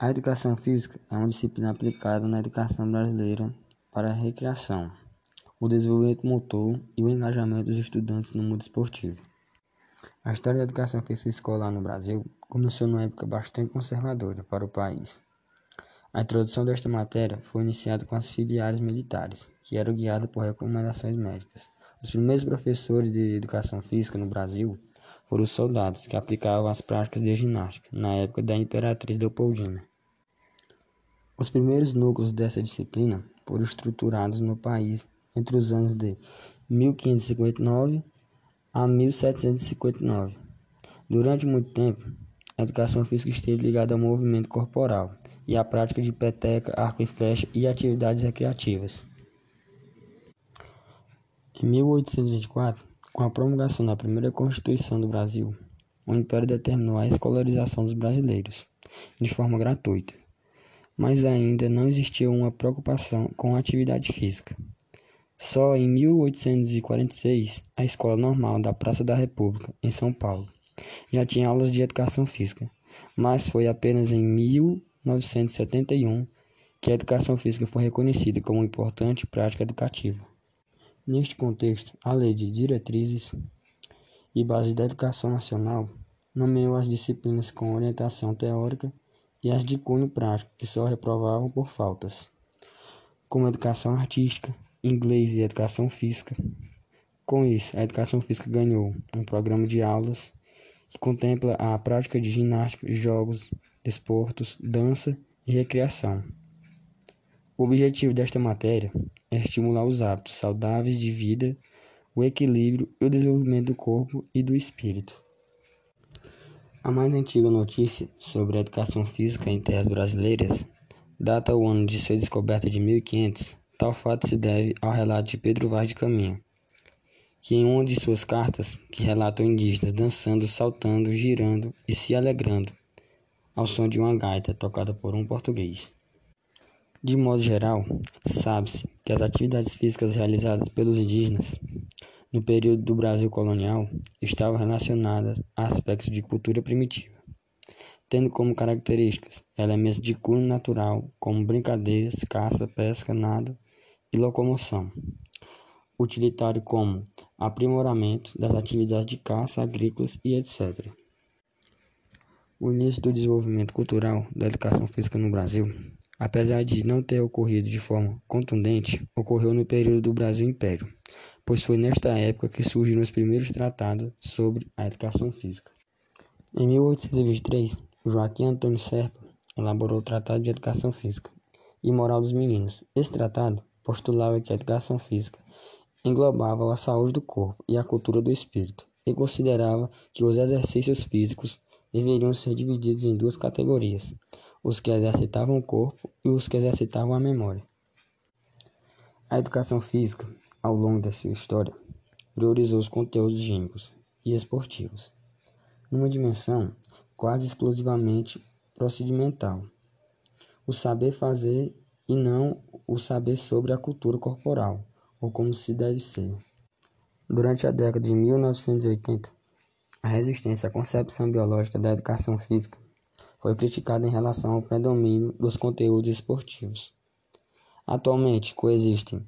A educação física é uma disciplina aplicada na educação brasileira para a recreação, o desenvolvimento motor e o engajamento dos estudantes no mundo esportivo. A história da educação física escolar no Brasil começou numa época bastante conservadora para o país. A introdução desta matéria foi iniciada com as filiares militares, que eram guiadas por recomendações médicas. Os primeiros professores de educação física no Brasil foram os soldados, que aplicavam as práticas de ginástica, na época da Imperatriz Leopoldina. Os primeiros núcleos dessa disciplina foram estruturados no país entre os anos de 1559 a 1759. Durante muito tempo, a educação física esteve ligada ao movimento corporal e à prática de peteca, arco e flecha e atividades recreativas. Em 1824, com a promulgação da primeira Constituição do Brasil, o Império determinou a escolarização dos brasileiros, de forma gratuita, mas ainda não existia uma preocupação com a atividade física. Só em 1846, a Escola Normal da Praça da República, em São Paulo, já tinha aulas de educação física, mas foi apenas em 1971 que a educação física foi reconhecida como importante prática educativa. Neste contexto, a Lei de Diretrizes e Base da Educação Nacional nomeou as disciplinas com orientação teórica e as de cunho prático, que só reprovavam por faltas, como educação artística, inglês e educação física. Com isso, a educação física ganhou um programa de aulas que contempla a prática de ginástica, jogos, desportos, dança e recreação. O objetivo desta matéria é estimular os hábitos saudáveis de vida, o equilíbrio e o desenvolvimento do corpo e do espírito. A mais antiga notícia sobre a educação física em terras brasileiras data o ano de sua descoberta de 1500. Tal fato se deve ao relato de Pedro Vaz de Caminha, que em uma de suas cartas, que relata indígenas dançando, saltando, girando e se alegrando ao som de uma gaita tocada por um português. De modo geral, sabe-se que as atividades físicas realizadas pelos indígenas no período do Brasil colonial estavam relacionadas a aspectos de cultura primitiva, tendo como características elementos de cunho natural, como brincadeiras, caça, pesca, nado e locomoção, utilitário como aprimoramento das atividades de caça, agrícolas e etc. O início do desenvolvimento cultural da educação física no Brasil, apesar de não ter ocorrido de forma contundente, ocorreu no período do Brasil Império, pois foi nesta época que surgiram os primeiros tratados sobre a educação física. Em 1823, Joaquim Antônio Serpa elaborou o Tratado de Educação Física e Moral dos Meninos. Esse tratado postulava que a educação física englobava a saúde do corpo e a cultura do espírito, e considerava que os exercícios físicos deveriam ser divididos em duas categorias: os que exercitavam o corpo e os que exercitavam a memória. A educação física, ao longo da sua história, priorizou os conteúdos higiênicos e esportivos, numa dimensão quase exclusivamente procedimental, o saber fazer e não o saber sobre a cultura corporal, ou como se deve ser. Durante a década de 1980, a resistência à concepção biológica da educação física foi criticada em relação ao predomínio dos conteúdos esportivos. Atualmente, coexistem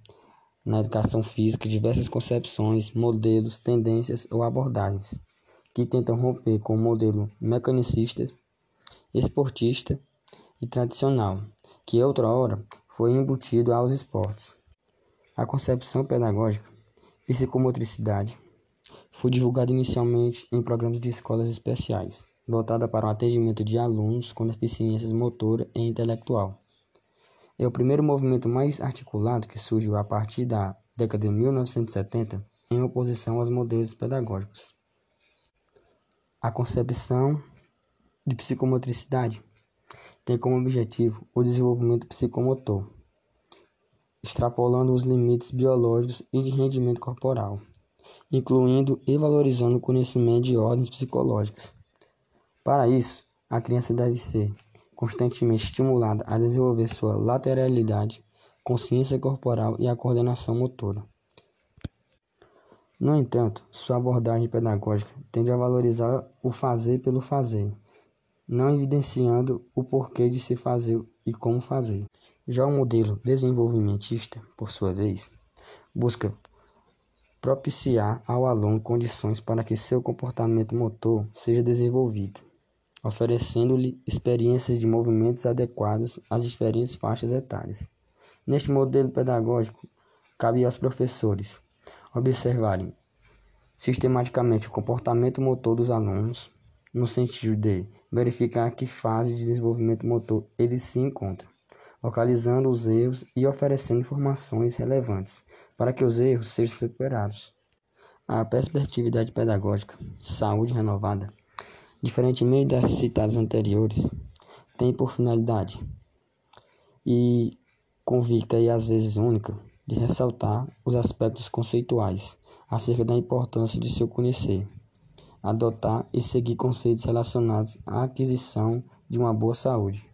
na educação física diversas concepções, modelos, tendências ou abordagens que tentam romper com o modelo mecanicista, esportista e tradicional, que outrora foi embutido aos esportes. A concepção pedagógica, psicomotricidade, foi divulgada inicialmente em programas de escolas especiais, voltada para o atendimento de alunos com deficiências motora e intelectual. É o primeiro movimento mais articulado que surgiu a partir da década de 1970 em oposição aos modelos pedagógicos. A concepção de psicomotricidade tem como objetivo o desenvolvimento psicomotor, extrapolando os limites biológicos e de rendimento corporal, incluindo e valorizando o conhecimento de ordens psicológicas. Para isso, a criança deve ser constantemente estimulada a desenvolver sua lateralidade, consciência corporal e a coordenação motora. No entanto, sua abordagem pedagógica tende a valorizar o fazer pelo fazer, não evidenciando o porquê de se fazer e como fazer. Já o modelo desenvolvimentista, por sua vez, busca propiciar ao aluno condições para que seu comportamento motor seja desenvolvido, oferecendo-lhe experiências de movimentos adequados às diferentes faixas etárias. Neste modelo pedagógico, cabe aos professores observarem sistematicamente o comportamento motor dos alunos, no sentido de verificar que fase de desenvolvimento motor eles se encontram, localizando os erros e oferecendo informações relevantes para que os erros sejam superados. A perspectividade pedagógica, saúde renovada, diferentemente das citadas anteriores, tem por finalidade, e convicta e às vezes única, de ressaltar os aspectos conceituais acerca da importância de se conhecer, adotar e seguir conceitos relacionados à aquisição de uma boa saúde.